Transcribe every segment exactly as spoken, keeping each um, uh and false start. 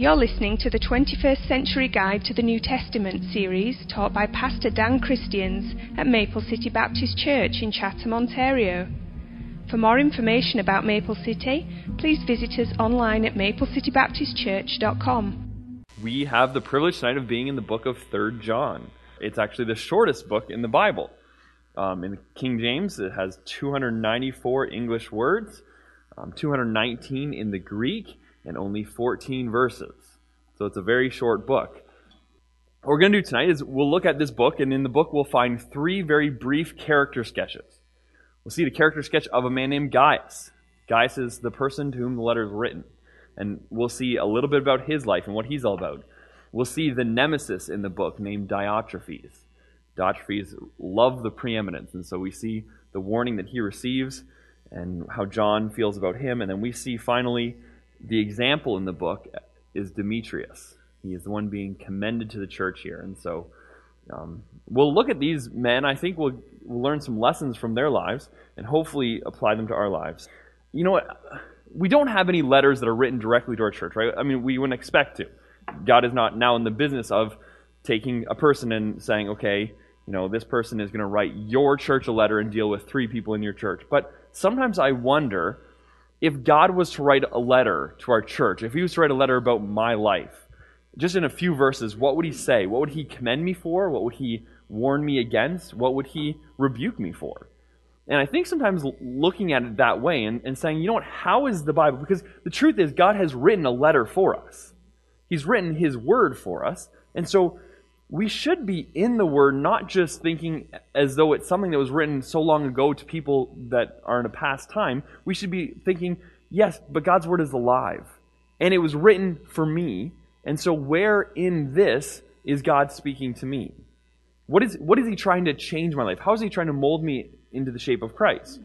You're listening to the twenty-first Century Guide to the New Testament series taught by Pastor Dan Christians at Maple City Baptist Church in Chatham, Ontario. For more information about Maple City, please visit us online at maple city baptist church dot com. We have the privilege tonight of being in the book of Third John. It's actually the shortest book in the Bible. Um, in King James, it has two hundred ninety-four English words, um, two hundred nineteen in the Greek, and only fourteen verses. So it's a very short book. What we're going to do tonight is we'll look at this book, and in the book we'll find three very brief character sketches. We'll see the character sketch of a man named Gaius. Gaius is the person to whom the letter is written. And we'll see a little bit about his life and what he's all about. We'll see the nemesis in the book named Diotrephes. Diotrephes loved the preeminence, and so we see the warning that he receives and how John feels about him. And then we see finally the example in the book is Demetrius. He is the one being commended to the church here. And so um, we'll look at these men. I think we'll, we'll learn some lessons from their lives and hopefully apply them to our lives. You know what? We don't have any letters that are written directly to our church, right? I mean, we wouldn't expect to. God is not now in the business of taking a person and saying, okay, you know, this person is going to write your church a letter and deal with three people in your church. But sometimes I wonder, if God was to write a letter to our church, if he was to write a letter about my life, just in a few verses, what would he say? What would he commend me for? What would he warn me against? What would he rebuke me for? And I think sometimes looking at it that way and, and saying, you know what, how is the Bible? Because the truth is God has written a letter for us. He's written his word for us. And so we should be in the word, not just thinking as though it's something that was written so long ago to people that are in a past time. We should be thinking, yes, but God's word is alive, and it was written for me, and so where in this is God speaking to me? What is what is he trying to change my life? How is he trying to mold me into the shape of Christ?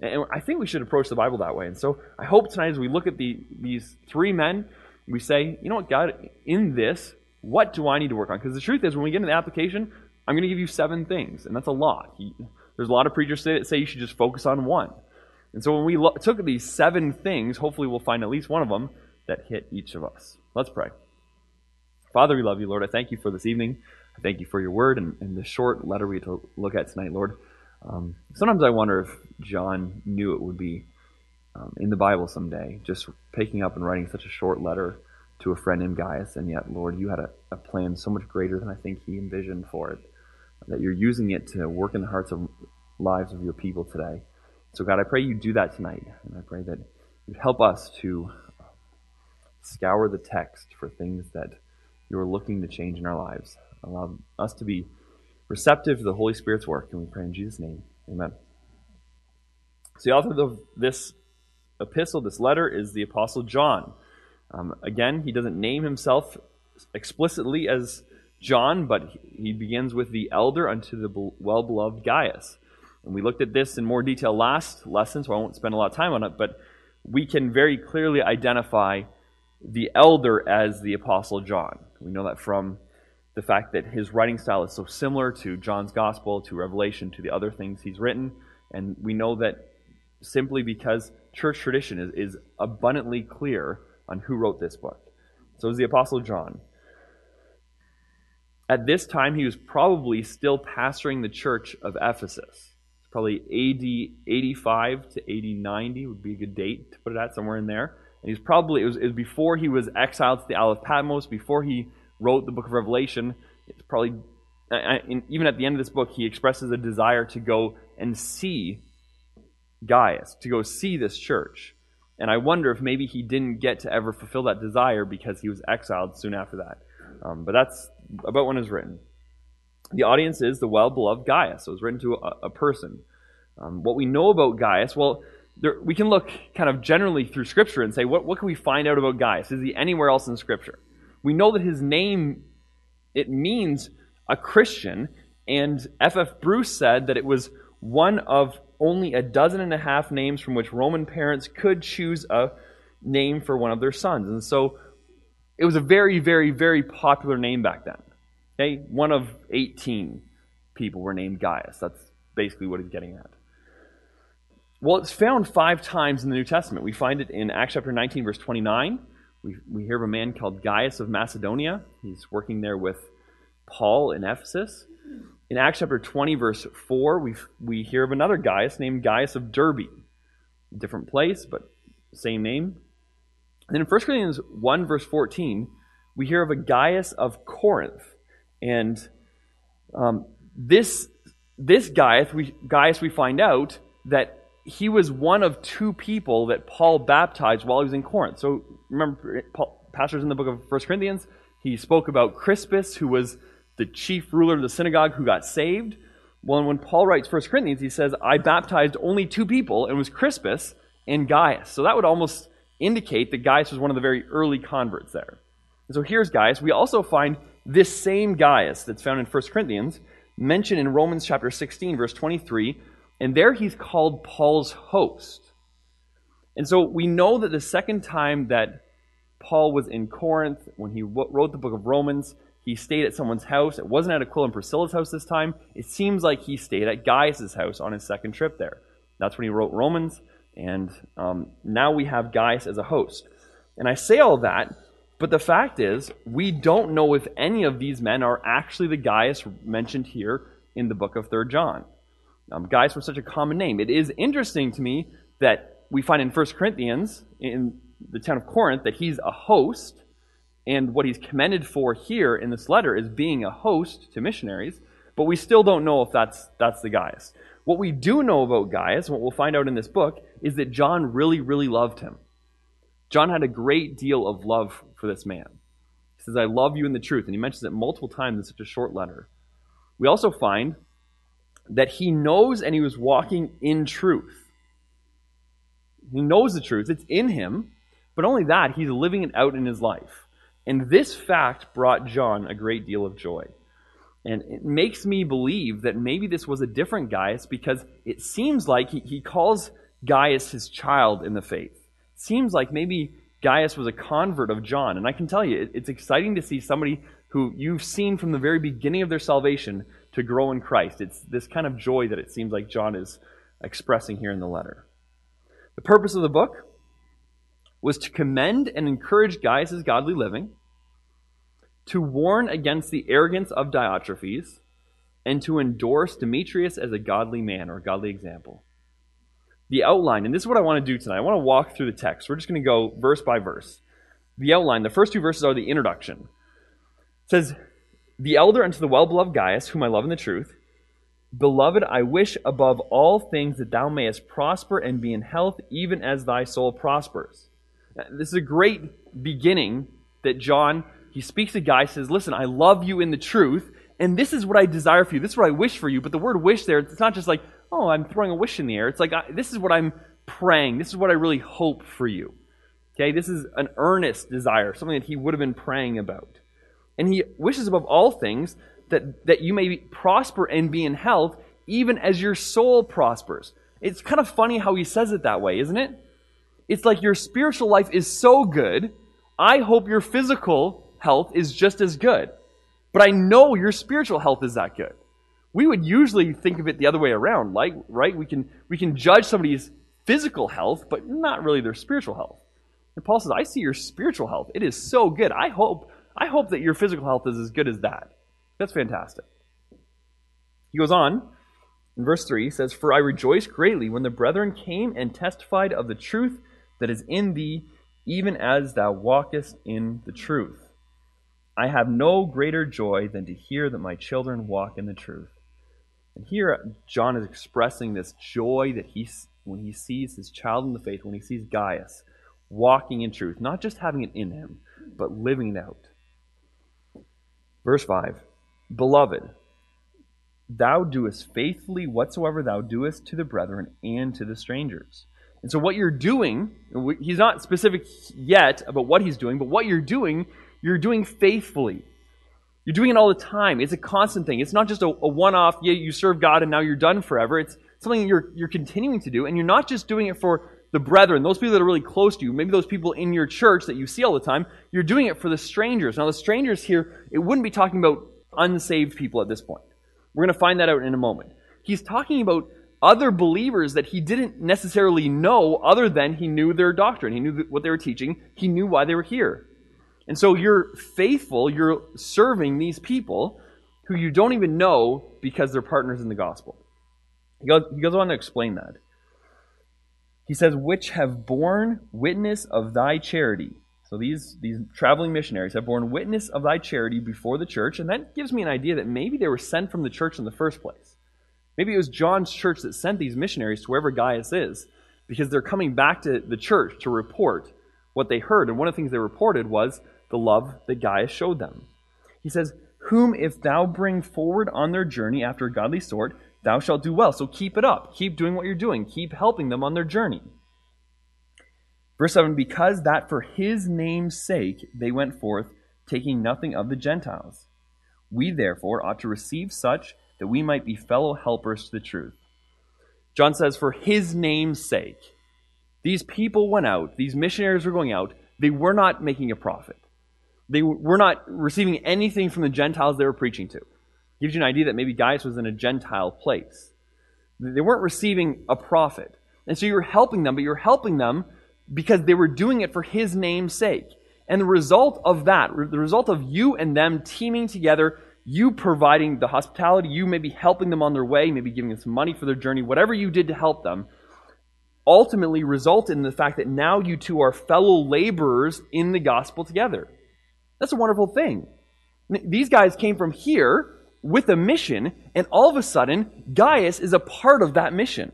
And I think we should approach the Bible that way. And so I hope tonight as we look at the, these three men, we say, you know what, God, in this, what do I need to work on? Because the truth is, when we get into the application, I'm going to give you seven things, and that's a lot. He, there's a lot of preachers that say you should just focus on one. And so when we lo- took these seven things, hopefully we'll find at least one of them that hit each of us. Let's pray. Father, we love you, Lord. I thank you for this evening. I thank you for your word and, and the short letter we get to look at tonight, Lord. Um, sometimes I wonder if John knew it would be um, in the Bible someday, just picking up and writing such a short letter to a friend named Gaius, and yet, Lord, you had a, a plan so much greater than I think he envisioned for it, that you're using it to work in the hearts and lives of your people today. So, God, I pray you do that tonight, and I pray that you'd help us to scour the text for things that you're looking to change in our lives. Allow us to be receptive to the Holy Spirit's work, and we pray in Jesus' name. Amen. So the author of this epistle, this letter, is the Apostle John. Um, again, he doesn't name himself explicitly as John, but he begins with the elder unto the well-beloved Gaius. And we looked at this in more detail last lesson, so I won't spend a lot of time on it, but we can very clearly identify the elder as the Apostle John. We know that from the fact that his writing style is so similar to John's Gospel, to Revelation, to the other things he's written, and we know that simply because church tradition is, is abundantly clear on who wrote this book. So it was the Apostle John. At this time, he was probably still pastoring the church of Ephesus. It's probably A D eighty-five to A D ninety would be a good date to put it at, somewhere in there. And he's probably, it was, it was before he was exiled to the Isle of Patmos, before he wrote the book of Revelation. It's probably, and even at the end of this book, he expresses a desire to go and see Gaius, to go see this church. And I wonder if maybe he didn't get to ever fulfill that desire because he was exiled soon after that. Um, but that's about when it was written. The audience is the well-beloved Gaius. So it was written to a, a person. Um, what we know about Gaius, well, there, we can look kind of generally through Scripture and say, what, what can we find out about Gaius? Is he anywhere else in Scripture? We know that his name, it means a Christian. And F F Bruce said that it was one of only a dozen and a half names from which Roman parents could choose a name for one of their sons. And so it was a very, very, very popular name back then. Okay? One of eighteen people were named Gaius. That's basically what he's getting at. Well, it's found five times in the New Testament. We find it in Acts chapter nineteen, verse twenty-nine. We, we hear of a man called Gaius of Macedonia. He's working there with Paul in Ephesus. In Acts chapter twenty, verse four, we we hear of another Gaius named Gaius of Derbe. Different place, but same name. And then in First Corinthians one, verse fourteen, we hear of a Gaius of Corinth. And um, this this Gaius we, Gaius, we find out that he was one of two people that Paul baptized while he was in Corinth. So remember, Paul, pastors in the book of First Corinthians, he spoke about Crispus, who was the chief ruler of the synagogue who got saved. Well, when Paul writes First Corinthians, he says, I baptized only two people, and it was Crispus and Gaius. So that would almost indicate that Gaius was one of the very early converts there. And so here's Gaius. We also find this same Gaius that's found in First Corinthians mentioned in Romans chapter sixteen, verse twenty-three, and there he's called Paul's host. And so we know that the second time that Paul was in Corinth, when he wrote the book of Romans, he stayed at someone's house. It wasn't at Aquila and Priscilla's house this time. It seems like he stayed at Gaius' house on his second trip there. That's when he wrote Romans, and um, now we have Gaius as a host. And I say all that, but the fact is, we don't know if any of these men are actually the Gaius mentioned here in the book of Third John. Um, Gaius was such a common name. It is interesting to me that we find in First Corinthians, in the town of Corinth, that he's a host, and what he's commended for here in this letter is being a host to missionaries, but we still don't know if that's that's the Gaius. What we do know about Gaius, and what we'll find out in this book, is that John really, really loved him. John had a great deal of love for this man. He says, I love you in the truth, and he mentions it multiple times in such a short letter. We also find that he knows and he was walking in truth. He knows the truth. It's in him, but only that, he's living it out in his life. And this fact brought John a great deal of joy. And it makes me believe that maybe this was a different Gaius, because it seems like he, he calls Gaius his child in the faith. It seems like maybe Gaius was a convert of John. And I can tell you, it, it's exciting to see somebody who you've seen from the very beginning of their salvation to grow in Christ. It's this kind of joy that it seems like John is expressing here in the letter. The purpose of the book was to commend and encourage Gaius' godly living, to warn against the arrogance of Diotrephes, and to endorse Demetrius as a godly man or a godly example. The outline, and this is what I want to do tonight. I want to walk through the text. We're just going to go verse by verse. The outline, the first two verses are the introduction. It says, the elder unto the well-beloved Gaius, whom I love in the truth, beloved, I wish above all things that thou mayest prosper and be in health, even as thy soul prospers. This is a great beginning that John, he speaks to Gaius, says, listen, I love you in the truth, and this is what I desire for you. This is what I wish for you. But the word wish there, it's not just like, oh, I'm throwing a wish in the air. It's like, I, this is what I'm praying. This is what I really hope for you. Okay, this is an earnest desire, something that he would have been praying about. And he wishes above all things that, that you may be, prosper and be in health, even as your soul prospers. It's kind of funny how he says it that way, isn't it? It's like your spiritual life is so good, I hope your physical health is just as good. But I know your spiritual health is that good. We would usually think of it the other way around, like, right? We can we can judge somebody's physical health, but not really their spiritual health. And Paul says, I see your spiritual health. It is so good. I hope, I hope that your physical health is as good as that. That's fantastic. He goes on. In verse three, he says, for I rejoice greatly when the brethren came and testified of the truth that is in thee, even as thou walkest in the truth. I have no greater joy than to hear that my children walk in the truth. And here John is expressing this joy that he, when he sees his child in the faith, when he sees Gaius walking in truth, not just having it in him, but living it out. Verse five, beloved, thou doest faithfully whatsoever thou doest to the brethren and to the strangers. And so what you're doing, he's not specific yet about what he's doing, but what you're doing, you're doing faithfully. You're doing it all the time. It's a constant thing. It's not just a, a one-off, yeah, you serve God and now you're done forever. It's something you're you're continuing to do, and you're not just doing it for the brethren, those people that are really close to you, maybe those people in your church that you see all the time. You're doing it for the strangers. Now the strangers here, it wouldn't be talking about unsaved people at this point. We're going to find that out in a moment. He's talking about other believers that he didn't necessarily know, other than he knew their doctrine. He knew what they were teaching. He knew why they were here. And so you're faithful, you're serving these people who you don't even know because they're partners in the gospel. He goes, he goes on to explain that. He says, which have borne witness of thy charity. So these, these traveling missionaries have borne witness of thy charity before the church. And that gives me an idea that maybe they were sent from the church in the first place. Maybe it was John's church that sent these missionaries to wherever Gaius is, because they're coming back to the church to report what they heard. And one of the things they reported was the love that Gaius showed them. He says, whom if thou bring forward on their journey after a godly sort, thou shalt do well. So keep it up. Keep doing what you're doing. Keep helping them on their journey. Verse seven, because that for his name's sake they went forth, taking nothing of the Gentiles. We therefore ought to receive such, that we might be fellow helpers to the truth. John says, for his name's sake. These people went out. These missionaries were going out. They were not making a profit. They were not receiving anything from the Gentiles they were preaching to. Gives you an idea that maybe Gaius was in a Gentile place. They weren't receiving a profit. And so you're helping them, but you're helping them because they were doing it for his name's sake. And the result of that, the result of you and them teaming together, you providing the hospitality, you maybe helping them on their way, maybe giving them some money for their journey, whatever you did to help them, ultimately resulted in the fact that now you two are fellow laborers in the gospel together. That's a wonderful thing. These guys came from here with a mission, and all of a sudden, Gaius is a part of that mission.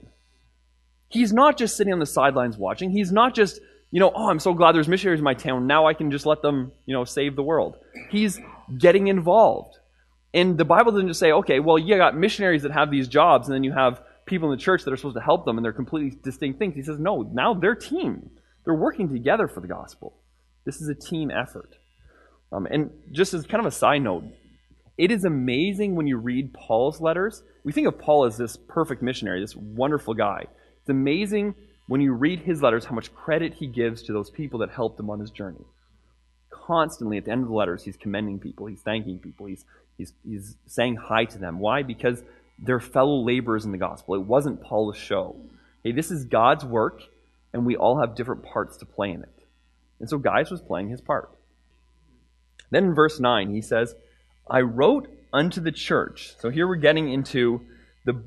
He's not just sitting on the sidelines watching. He's not just, you know, oh, I'm so glad there's missionaries in my town. Now I can just let them, you know, save the world. He's getting involved. And the Bible doesn't just say, okay, well, you got missionaries that have these jobs, and then you have people in the church that are supposed to help them, and they're completely distinct things. He says, no, now they're team. They're working together for the gospel. This is a team effort. Um, and just as kind of a side note, it is amazing when you read Paul's letters. We think of Paul as this perfect missionary, this wonderful guy. It's amazing when you read his letters how much credit he gives to those people that helped him on his journey. Constantly, at the end of the letters, he's commending people, he's thanking people, he's He's, he's saying hi to them. Why? Because they're fellow laborers in the gospel. It wasn't Paul's show. Hey, this is God's work, and we all have different parts to play in it. And so Gaius was playing his part. Then in verse nine, he says, I wrote unto the church. So here we're getting into the,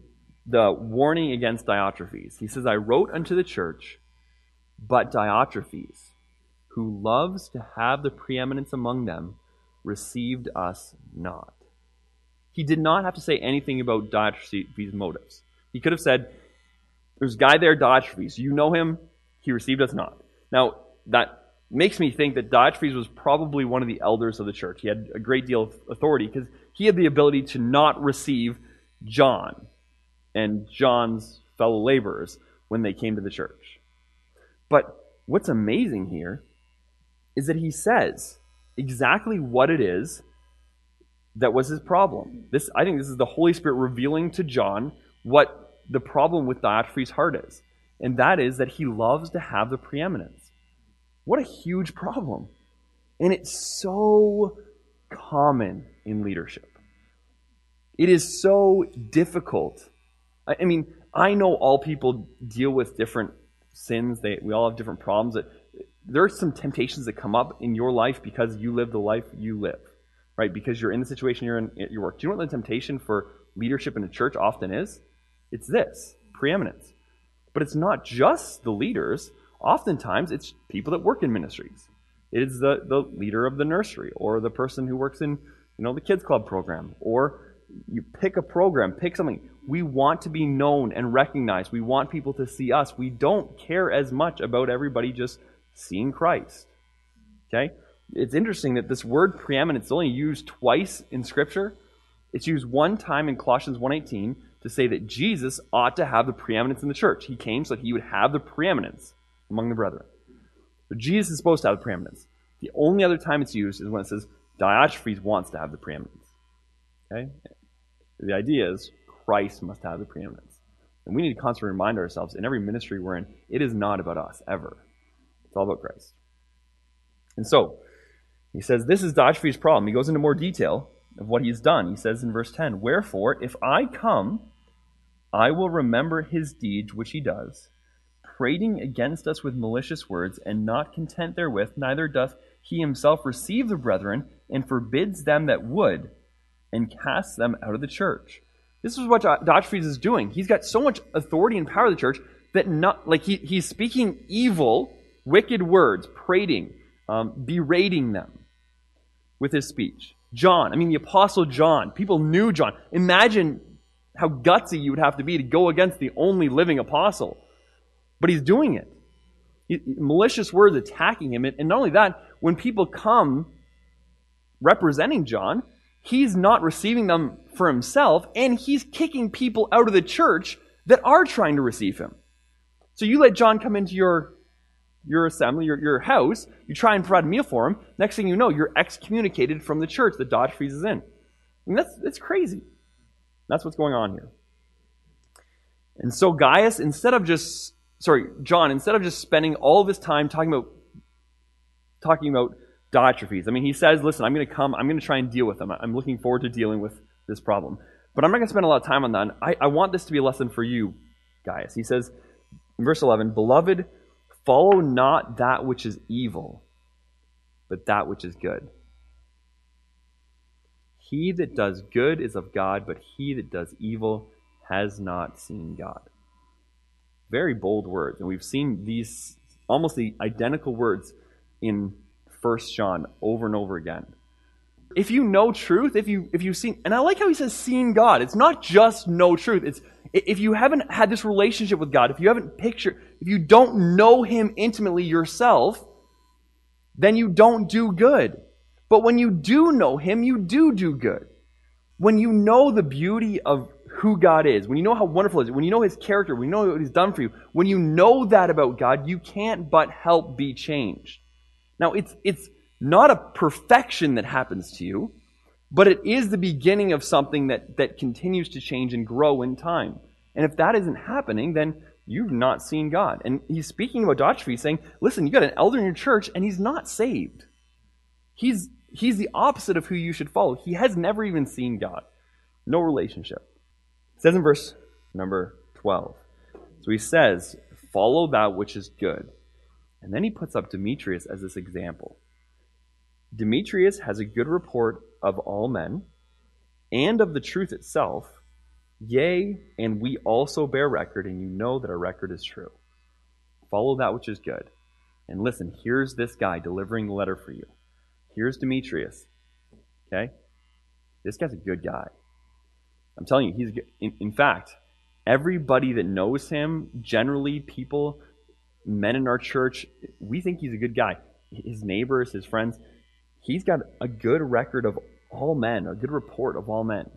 the warning against Diotrephes. He says, I wrote unto the church, but Diotrephes, who loves to have the preeminence among them, received us not. He did not have to say anything about Diotrephes' motives. He could have said, there's a guy there, Diotrephes. You know him. He received us not. Now, that makes me think that Diotrephes was probably one of the elders of the church. He had a great deal of authority because he had the ability to not receive John and John's fellow laborers when they came to the church. But what's amazing here is that he says exactly what it is that was his problem. This, I think this is the Holy Spirit revealing to John what the problem with Diotrephes' heart is. And that is that he loves to have the preeminence. What a huge problem. And it's so common in leadership. It is so difficult. I, I mean, I know all people deal with different sins. They, we all have different problems that there are some temptations that come up in your life because you live the life you live, right? Because you're in the situation you're in at your work. Do you know what the temptation for leadership in a church often is? It's this, preeminence. But it's not just the leaders. Oftentimes, it's people that work in ministries. It is the, the leader of the nursery or the person who works in, you know, the kids club program. Or you pick a program, pick something. We want to be known and recognized. We want people to see us. We don't care as much about everybody just seeing Christ. Okay? It's interesting that this word preeminence is only used twice in Scripture. It's used one time in Colossians one eighteen to say that Jesus ought to have the preeminence in the church. He came so that he would have the preeminence among the brethren. But Jesus is supposed to have the preeminence. The only other time it's used is when it says Diotrephes wants to have the preeminence. Okay? The idea is Christ must have the preeminence. And we need to constantly remind ourselves in every ministry we're in, it is not about us, ever. It's all about Christ. And so, he says, this is Diotrephes' problem. He goes into more detail of what he's done. He says in verse ten, wherefore, if I come, I will remember his deeds which he does, prating against us with malicious words, and not content therewith, neither doth he himself receive the brethren, and forbids them that would, and casts them out of the church. This is what Diotrephes is doing. He's got so much authority and power of the church that not like he, he's speaking evil, wicked words, prating, um, berating them with his speech. John, I mean the Apostle John, people knew John. Imagine how gutsy you would have to be to go against the only living apostle. But he's doing it. He, malicious words attacking him. And not only that, when people come representing John, he's not receiving them for himself, and he's kicking people out of the church that are trying to receive him. So you let John come into your, your assembly, your, your house, you try and provide a meal for him, next thing you know, you're excommunicated from the church that Diotrephes is in. And that's, that's crazy. That's what's going on here. And so Gaius, instead of just, sorry, John, instead of just spending all of his time talking about, talking about Diotrephes. I mean, he says, listen, I'm going to come, I'm going to try and deal with them. I'm looking forward to dealing with this problem. But I'm not going to spend a lot of time on that. I, I want this to be a lesson for you, Gaius. He says, in verse eleven, beloved, follow not that which is evil, but that which is good. He that does good is of God, but he that does evil has not seen God. Very bold words. And we've seen these, almost the identical words in First John over and over again. If you know truth, if you if you've seen, and I like how he says seen God. It's not just know truth. It's if you haven't had this relationship with God, if you haven't pictured, if you don't know him intimately yourself, then you don't do good. But when you do know him, you do do good. When you know the beauty of who God is, when you know how wonderful he is, when you know his character, when you know what he's done for you, when you know that about God, you can't but help be changed. Now, it's it's not a perfection that happens to you, but it is the beginning of something that, that continues to change and grow in time. And if that isn't happening, then you've not seen God. And he's speaking about Diotrephes, saying, listen, you got an elder in your church, and he's not saved. He's, he's the opposite of who you should follow. He has never even seen God. No relationship. It says in verse number twelve. So he says, follow that which is good. And then he puts up Demetrius as this example. Demetrius has a good report of all men and of the truth itself. Yea, and we also bear record, and you know that our record is true. Follow that which is good. And listen, here's this guy delivering the letter for you. Here's Demetrius. Okay? This guy's a good guy. I'm telling you, he's good. In, in fact, everybody that knows him, generally people... men in our church, we think he's a good guy. His neighbors, his friends, he's got a good record of all men, a good report of all men,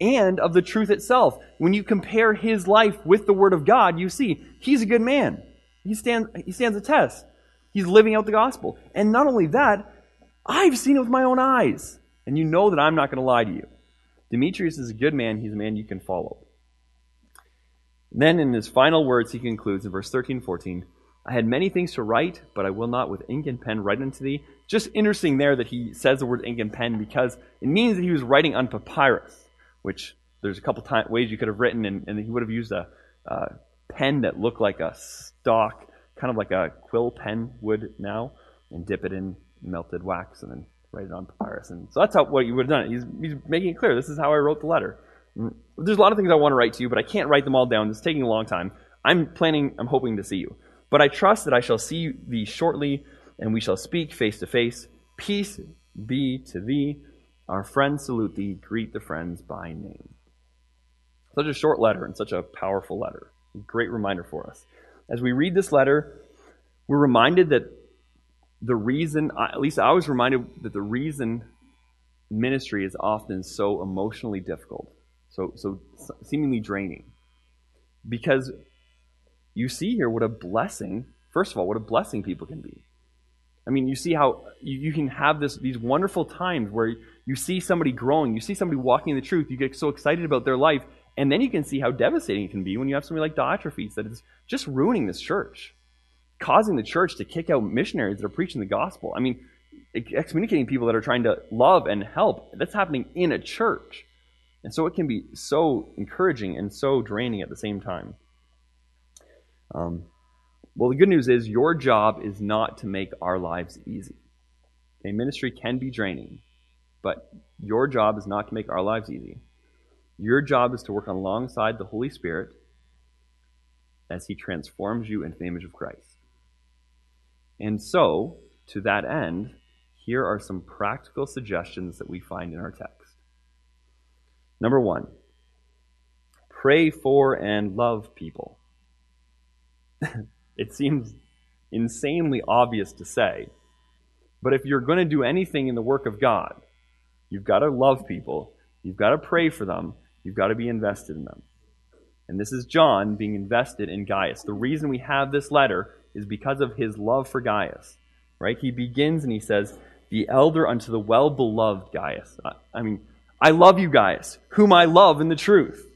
and of the truth itself. When you compare his life with the Word of God, you see he's a good man. He stands, he stands a test. He's living out the gospel. And not only that, I've seen it with my own eyes. And you know that I'm not going to lie to you. Demetrius is a good man. He's a man you can follow. Then in his final words, he concludes in verse thirteen and fourteen, I had many things to write, but I will not with ink and pen write unto thee. Just interesting there that he says the word ink and pen, because it means that he was writing on papyrus, which there's a couple time, ways you could have written, and, and he would have used a, a pen that looked like a stock, kind of like a quill pen would now, and dip it in melted wax and then write it on papyrus. And so that's how what you would have done. He's, he's making it clear, this is how I wrote the letter. There's a lot of things I want to write to you, but I can't write them all down. It's taking a long time. I'm planning, I'm hoping to see you. But I trust that I shall see thee shortly, and we shall speak face to face. Peace be to thee. Our friends salute thee. Greet the friends by name. Such a short letter and such a powerful letter. A great reminder for us. As we read this letter, we're reminded that the reason, at least I was reminded that the reason ministry is often so emotionally difficult, So, so seemingly draining. Because you see here what a blessing, first of all, what a blessing people can be. I mean, you see how you, you can have this these wonderful times where you see somebody growing, you see somebody walking in the truth, you get so excited about their life, and then you can see how devastating it can be when you have somebody like Diotrephes that is just ruining this church, causing the church to kick out missionaries that are preaching the gospel. I mean, excommunicating people that are trying to love and help. That's happening in a church. And so it can be so encouraging and so draining at the same time. Um, well, the good news is your job is not to make our lives easy. Okay, ministry can be draining, but your job is not to make our lives easy. Your job is to work alongside the Holy Spirit as he transforms you into the image of Christ. And so, to that end, here are some practical suggestions that we find in our text. Number one, pray for and love people. It seems insanely obvious to say, but if you're going to do anything in the work of God, you've got to love people, you've got to pray for them, you've got to be invested in them. And this is John being invested in Gaius. The reason we have this letter is because of his love for Gaius. Right? He begins and he says, the elder unto the well-beloved Gaius. I mean, I love you, Gaius, whom I love in the truth.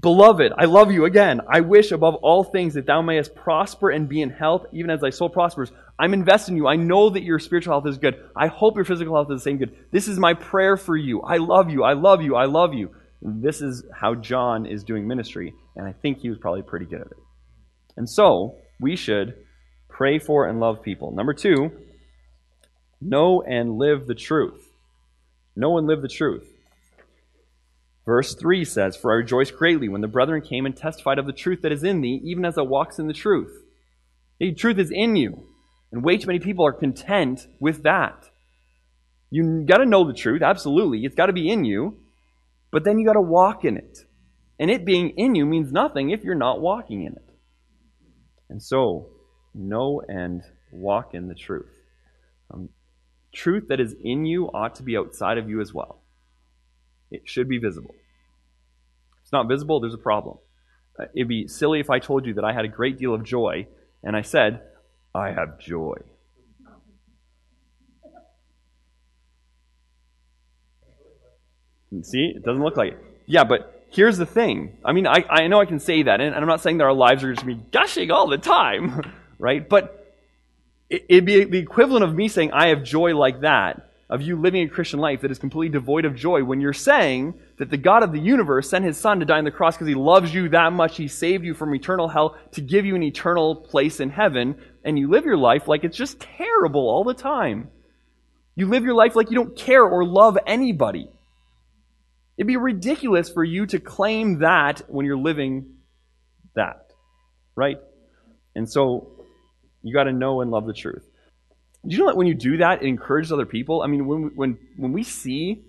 Beloved, I love you again. I wish above all things that thou mayest prosper and be in health, even as thy soul prospers. I'm invested in you. I know that your spiritual health is good. I hope your physical health is the same good. This is my prayer for you. I love you. I love you. I love you. This is how John is doing ministry, and I think he was probably pretty good at it. And so, we should pray for and love people. Number two, know and live the truth. Know and live the truth. Verse three says, for I rejoice greatly when the brethren came and testified of the truth that is in thee, even as thou walkest in the truth. The truth is in you, and way too many people are content with that. You got to know the truth, absolutely. It's got to be in you, but then you got to walk in it. And it being in you means nothing if you're not walking in it. And so, know and walk in the truth. Um, truth that is in you ought to be outside of you as well. It should be visible. If it's not visible, there's a problem. Uh, it'd be silly if I told you that I had a great deal of joy, and I said, I have joy. And see, it doesn't look like it. Yeah, but here's the thing. I mean, I, I know I can say that, and I'm not saying that our lives are just going to be gushing all the time, right? But it, it'd be the equivalent of me saying, I have joy like that, of you living a Christian life that is completely devoid of joy when you're saying that the God of the universe sent his son to die on the cross because he loves you that much, he saved you from eternal hell to give you an eternal place in heaven, and you live your life like it's just terrible all the time. You live your life like you don't care or love anybody. It'd be ridiculous for you to claim that when you're living that, right? And so you got to know and love the truth. Do you know that when you do that, it encourages other people? I mean, when when when we see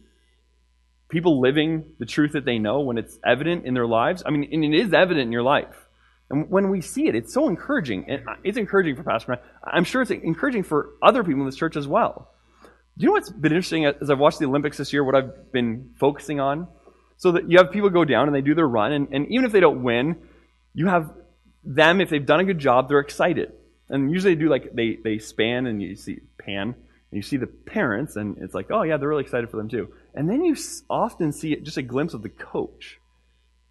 people living the truth that they know, when it's evident in their lives, I mean, and it is evident in your life. And when we see it, it's so encouraging. And it's encouraging for Pastor Matt. I'm sure it's encouraging for other people in this church as well. Do you know what's been interesting as I've watched the Olympics this year, what I've been focusing on? So that you have people go down and they do their run, and, and even if they don't win, you have them, if they've done a good job, they're excited. And usually they do like, they, they span and you see, pan, and you see the parents, and it's like, oh yeah, they're really excited for them too. And then you often see just a glimpse of the coach.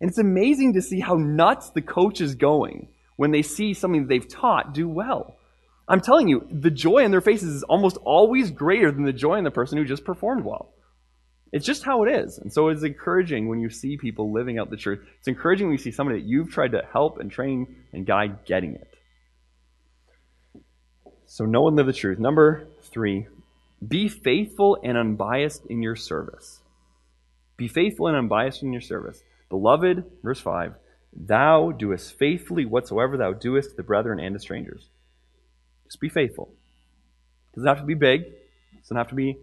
And it's amazing to see how nuts the coach is going when they see something that they've taught do well. I'm telling you, the joy in their faces is almost always greater than the joy in the person who just performed well. It's just how it is. And so it's encouraging when you see people living out the truth. It's encouraging when you see somebody that you've tried to help and train and guide getting it. So know and live the truth. Number three, be faithful and unbiased in your service. Be faithful and unbiased in your service. Beloved, verse five, thou doest faithfully whatsoever thou doest to the brethren and to strangers. Just be faithful. It doesn't have to be big. It doesn't have to be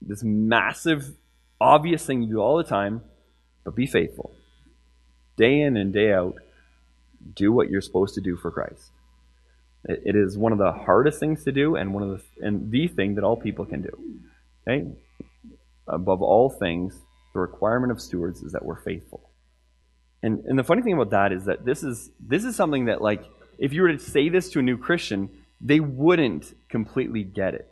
this massive, obvious thing you do all the time, but be faithful. Day in and day out, do what you're supposed to do for Christ. It is one of the hardest things to do, and one of the and the thing that all people can do. Okay? Above all things, the requirement of stewards is that we're faithful. And and the funny thing about that is that this is this is something that, like, if you were to say this to a new Christian, they wouldn't completely get it.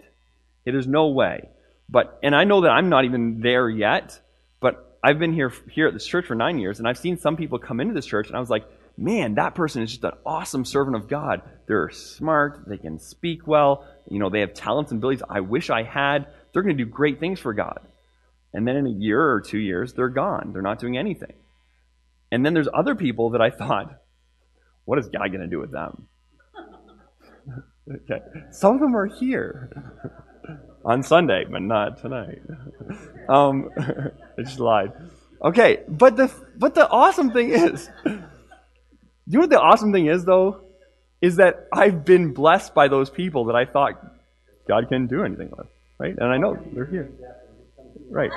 There's no way. But and I know that I'm not even there yet. But I've been here here at this church for nine years, and I've seen some people come into this church, and I was like, man, that person is just an awesome servant of God. They're smart. They can speak well. You know, they have talents and abilities I wish I had. They're going to do great things for God. And then in a year or two years, they're gone. They're not doing anything. And then there's other people that I thought, what is God going to do with them? Okay. Some of them are here on Sunday, but not tonight. Um, I just lied. Okay, but the but the awesome thing is, you know what the awesome thing is though, is that I've been blessed by those people that I thought God couldn't do anything with, right? And I know they're here, right?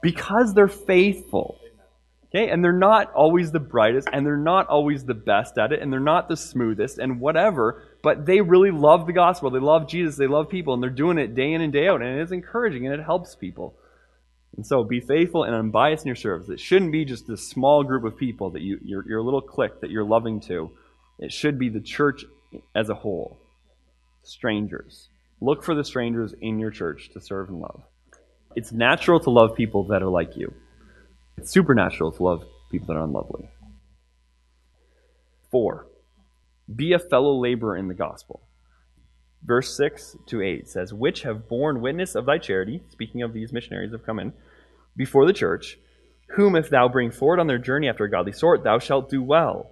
Because they're faithful. Okay, and they're not always the brightest, and they're not always the best at it, and they're not the smoothest, and whatever, but they really love the gospel. They love Jesus. They love people, and they're doing it day in and day out, and it's encouraging, and it helps people. And so be faithful and unbiased in your service. It shouldn't be just this small group of people that you, your, your little clique that you're loving to. It should be the church as a whole. Strangers. Look for the strangers in your church to serve and love. It's natural to love people that are like you. It's supernatural to love people that are unlovely. Four, be a fellow laborer in the gospel. Verse six to eight says, which have borne witness of thy charity, speaking of these missionaries that have come in, before the church, whom if thou bring forward on their journey after a godly sort, thou shalt do well.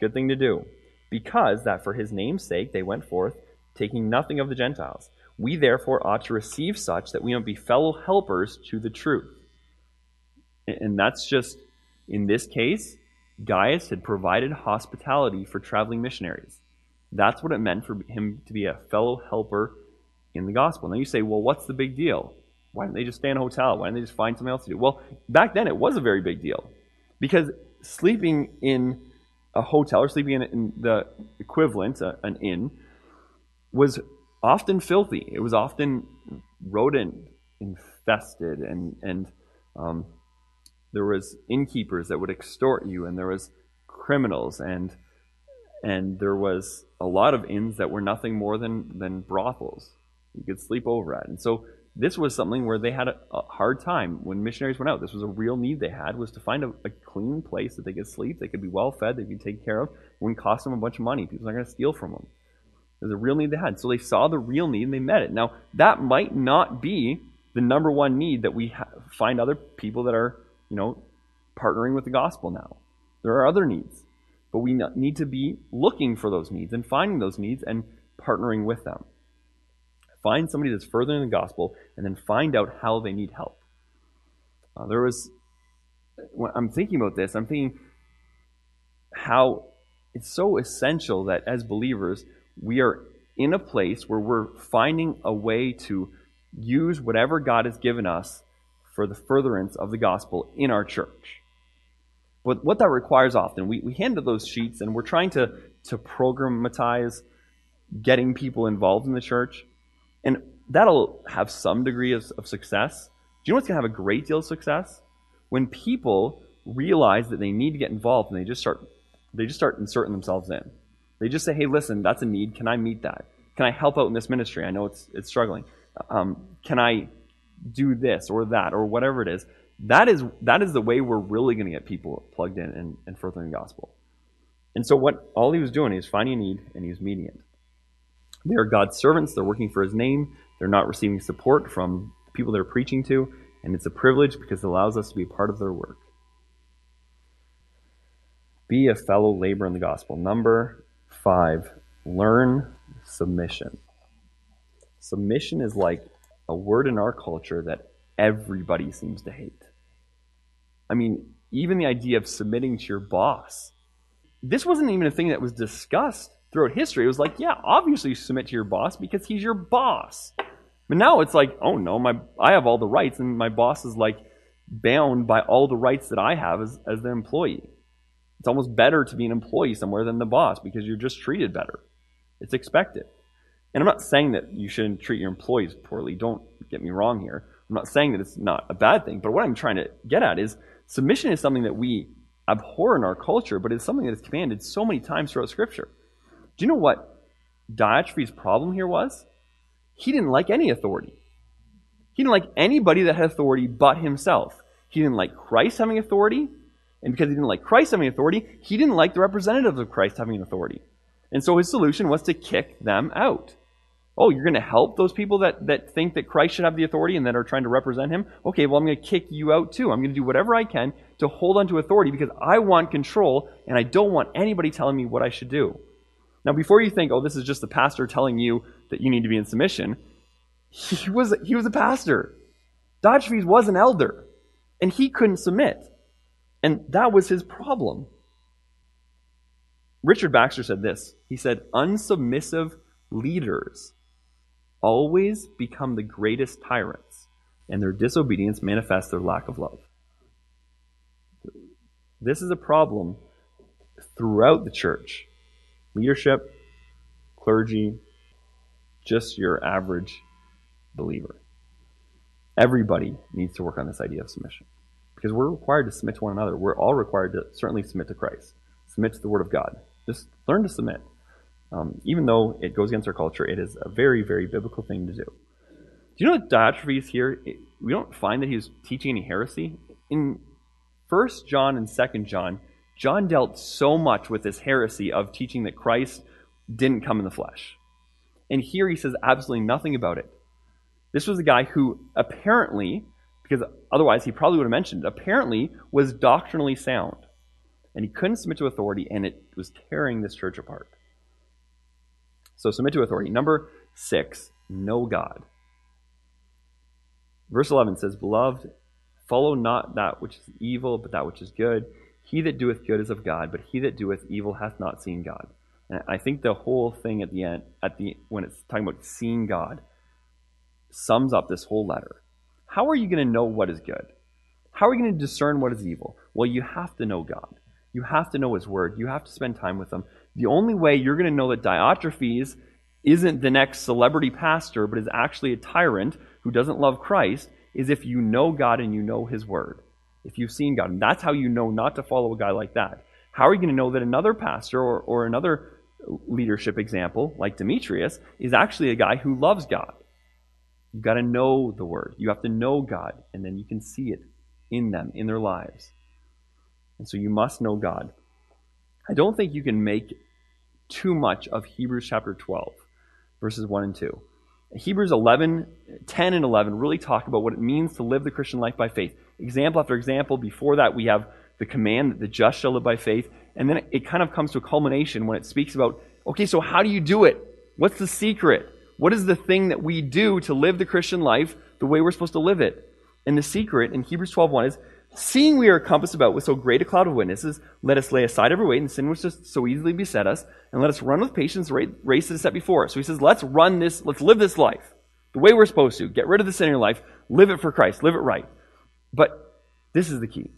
Good thing to do. Because that for his name's sake they went forth, taking nothing of the Gentiles. We therefore ought to receive such that we might be fellow helpers to the truth. And that's just, in this case, Gaius had provided hospitality for traveling missionaries. That's what it meant for him to be a fellow helper in the gospel. Now you say, well, what's the big deal? Why didn't they just stay in a hotel? Why didn't they just find something else to do? Well, back then it was a very big deal. Because sleeping in a hotel, or sleeping in the equivalent, an inn, was often filthy. It was often rodent-infested and... and um, there was innkeepers that would extort you, and there was criminals, and and there was a lot of inns that were nothing more than, than brothels you could sleep over at. And so this was something where they had a, a hard time when missionaries went out. This was a real need they had, was to find a, a clean place that they could sleep, they could be well fed, they could take care of. It wouldn't cost them a bunch of money. People aren't going to steal from them. It was a real need they had. So they saw the real need and they met it. Now, that might not be the number one need that we ha- find other people that are, you know, partnering with the gospel now. There are other needs, but we need to be looking for those needs and finding those needs and partnering with them. Find somebody that's further in the gospel and then find out how they need help. Uh, there was, when I'm thinking about this, I'm thinking how it's so essential that as believers, we are in a place where we're finding a way to use whatever God has given us for the furtherance of the gospel in our church. But what that requires often, we, we handle those sheets and we're trying to, to programmatize getting people involved in the church. And that'll have some degree of, of success. Do you know what's going to have a great deal of success? When people realize that they need to get involved and they just start, they just start inserting themselves in. They just say, hey, listen, that's a need. Can I meet that? Can I help out in this ministry? I know it's it's struggling. Um, can I do this or that or whatever it is. That is that is the way we're really going to get people plugged in and, and furthering the gospel. And so what all he was doing, he was finding a need and he was meeting it. They are God's servants. They're working for his name. They're not receiving support from the people they're preaching to. And it's a privilege because it allows us to be a part of their work. Be a fellow laborer in the gospel. Number five, learn submission. Submission is like a word in our culture that everybody seems to hate. I mean, even the idea of submitting to your boss. This wasn't even a thing that was discussed throughout history. It was like, yeah, obviously you submit to your boss because he's your boss. But now it's like, oh no, my I have all the rights, and my boss is like bound by all the rights that I have as, as their employee. It's almost better to be an employee somewhere than the boss because you're just treated better. It's expected. And I'm not saying that you shouldn't treat your employees poorly. Don't get me wrong here. I'm not saying that it's not a bad thing. But what I'm trying to get at is submission is something that we abhor in our culture, but it's something that is commanded so many times throughout Scripture. Do you know what Diotrephes' problem here was? He didn't like any authority. He didn't like anybody that had authority but himself. He didn't like Christ having authority. And because he didn't like Christ having authority, he didn't like the representatives of Christ having authority. And so his solution was to kick them out. Oh, you're going to help those people that, that think that Christ should have the authority and that are trying to represent him? Okay, well, I'm going to kick you out too. I'm going to do whatever I can to hold on to authority because I want control and I don't want anybody telling me what I should do. Now, before you think, oh, this is just the pastor telling you that you need to be in submission, he was he was a pastor. Diotrephes was an elder, and he couldn't submit. And that was his problem. Richard Baxter said this. He said, unsubmissive leaders always become the greatest tyrants, and their disobedience manifests their lack of love. This is a problem throughout the church. Leadership, clergy, just your average believer. Everybody needs to work on this idea of submission because we're required to submit to one another. We're all required to certainly submit to Christ, submit to the Word of God. Just learn to submit. Um, even though it goes against our culture, it is a very, very biblical thing to do. Do you know that Diotrephes here, it, we don't find that he was teaching any heresy? In First John and Second John, John dealt so much with this heresy of teaching that Christ didn't come in the flesh. And here he says absolutely nothing about it. This was a guy who apparently, because otherwise he probably would have mentioned it, apparently was doctrinally sound. And he couldn't submit to authority, and it was tearing this church apart. So submit to authority. Number six, know God. Verse eleven says, Beloved, follow not that which is evil, but that which is good. He that doeth good is of God, but he that doeth evil hath not seen God. And I think the whole thing at the end, at the when it's talking about seeing God, sums up this whole letter. How are you going to know what is good? How are you going to discern what is evil? Well, you have to know God. You have to know His Word. You have to spend time with Him. The only way you're going to know that Diotrephes isn't the next celebrity pastor, but is actually a tyrant who doesn't love Christ, is if you know God and you know His Word. If you've seen God. And that's how you know not to follow a guy like that. How are you going to know that another pastor or, or another leadership example, like Demetrius, is actually a guy who loves God? You've got to know the Word. You have to know God, and then you can see it in them, in their lives. And so you must know God. I don't think you can make too much of Hebrews chapter twelve, verses one and two. Hebrews eleven, ten and eleven really talk about what it means to live the Christian life by faith. Example after example, before that we have the command that the just shall live by faith. And then it kind of comes to a culmination when it speaks about, okay, so how do you do it? What's the secret? What is the thing that we do to live the Christian life the way we're supposed to live it? And the secret in Hebrews twelve one is, seeing we are compassed about with so great a cloud of witnesses, let us lay aside every weight and sin which does so easily beset us, and let us run with patience the race that is set before us. So he says, let's run this, let's live this life the way we're supposed to. Get rid of the sin in your life, live it for Christ, live it right. But this is the key.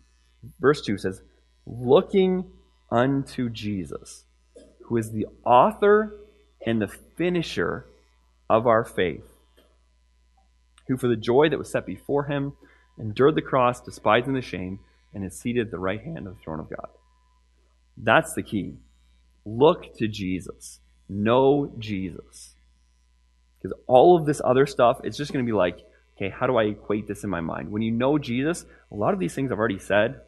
Verse two says, looking unto Jesus, who is the author and the finisher of our faith, who for the joy that was set before him endured the cross, despising the shame, and is seated at the right hand of the throne of God. That's the key. Look to Jesus. Know Jesus. Because all of this other stuff, it's just going to be like, okay, how do I equate this in my mind? When you know Jesus, a lot of these things I've already said,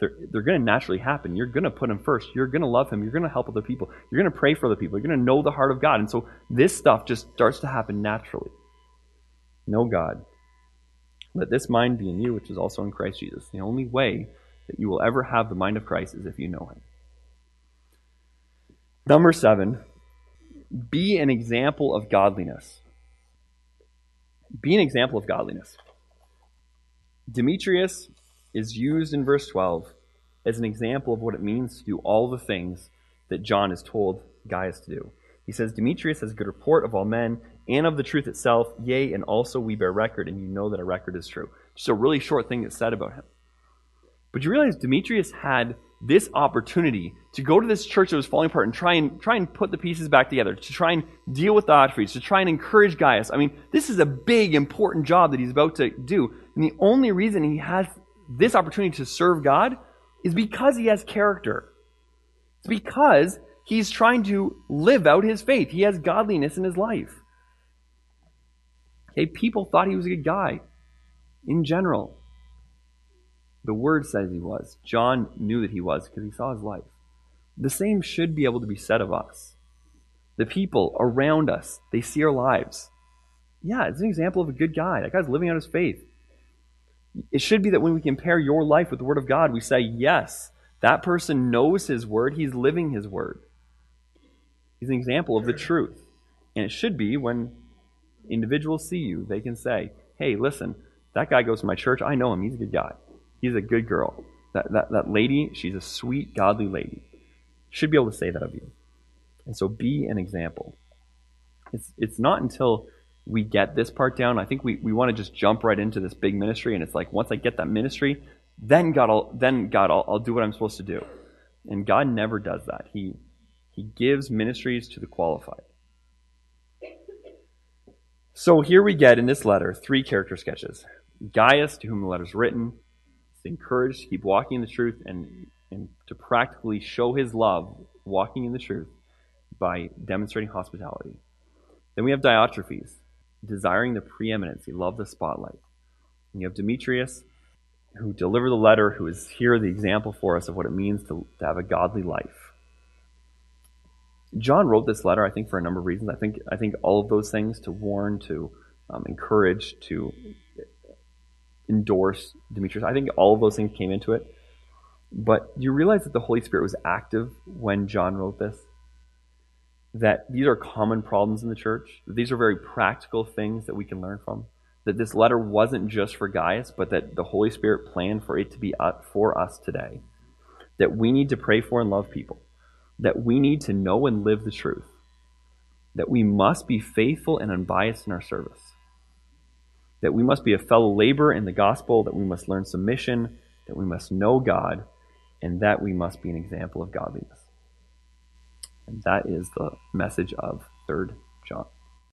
they're, they're going to naturally happen. You're going to put him first. You're going to love him. You're going to help other people. You're going to pray for other people. You're going to know the heart of God. And so this stuff just starts to happen naturally. Know God. Let this mind be in you, which is also in Christ Jesus. The only way that you will ever have the mind of Christ is if you know him. Number seven, be an example of godliness. Be an example of godliness. Demetrius is used in verse twelve as an example of what it means to do all the things that John is told Gaius to do. He says, Demetrius has a good report of all men, and of the truth itself, yea, and also we bear record, and you know that a record is true. Just a really short thing that's said about him. But you realize Demetrius had this opportunity to go to this church that was falling apart and try and try and put the pieces back together, to try and deal with Diotrephes, to try and encourage Gaius. I mean, this is a big, important job that he's about to do. And the only reason he has this opportunity to serve God is because he has character. It's because he's trying to live out his faith. He has godliness in his life. Okay, people thought he was a good guy in general. The Word says he was. John knew that he was because he saw his life. The same should be able to be said of us. The people around us, they see our lives. Yeah, it's an example of a good guy. That guy's living out his faith. It should be that when we compare your life with the Word of God, we say, yes, that person knows His Word. He's living His Word. He's an example of the truth. And it should be when individuals see you, they can say, hey, listen, that guy goes to my church. I know him. He's a good guy. He's a good girl. That, that, that lady, she's a sweet, godly lady. Should be able to say that of you. And so be an example. It's it's not until we get this part down. I think we, we want to just jump right into this big ministry, and it's like, once I get that ministry, then God, I'll, then God, I'll, I'll do what I'm supposed to do. And God never does that. He He gives ministries to the qualified. So here we get in this letter three character sketches. Gaius, to whom the letter's written, is encouraged to keep walking in the truth and, and to practically show his love walking in the truth by demonstrating hospitality. Then we have Diotrephes, desiring the preeminence. He loved the spotlight. And you have Demetrius, who delivered the letter, who is here the example for us of what it means to, to have a godly life. John wrote this letter, I think, for a number of reasons. I think I think all of those things, to warn, to um, encourage, to endorse Demetrius. I think all of those things came into it. But do you realize that the Holy Spirit was active when John wrote this? That these are common problems in the church. These are very practical things that we can learn from. That this letter wasn't just for Gaius, but that the Holy Spirit planned for it to be up for us today. That we need to pray for and love people. That we need to know and live the truth. That we must be faithful and unbiased in our service. That we must be a fellow laborer in the gospel. That we must learn submission. That we must know God. And that we must be an example of godliness. And that is the message of Third John.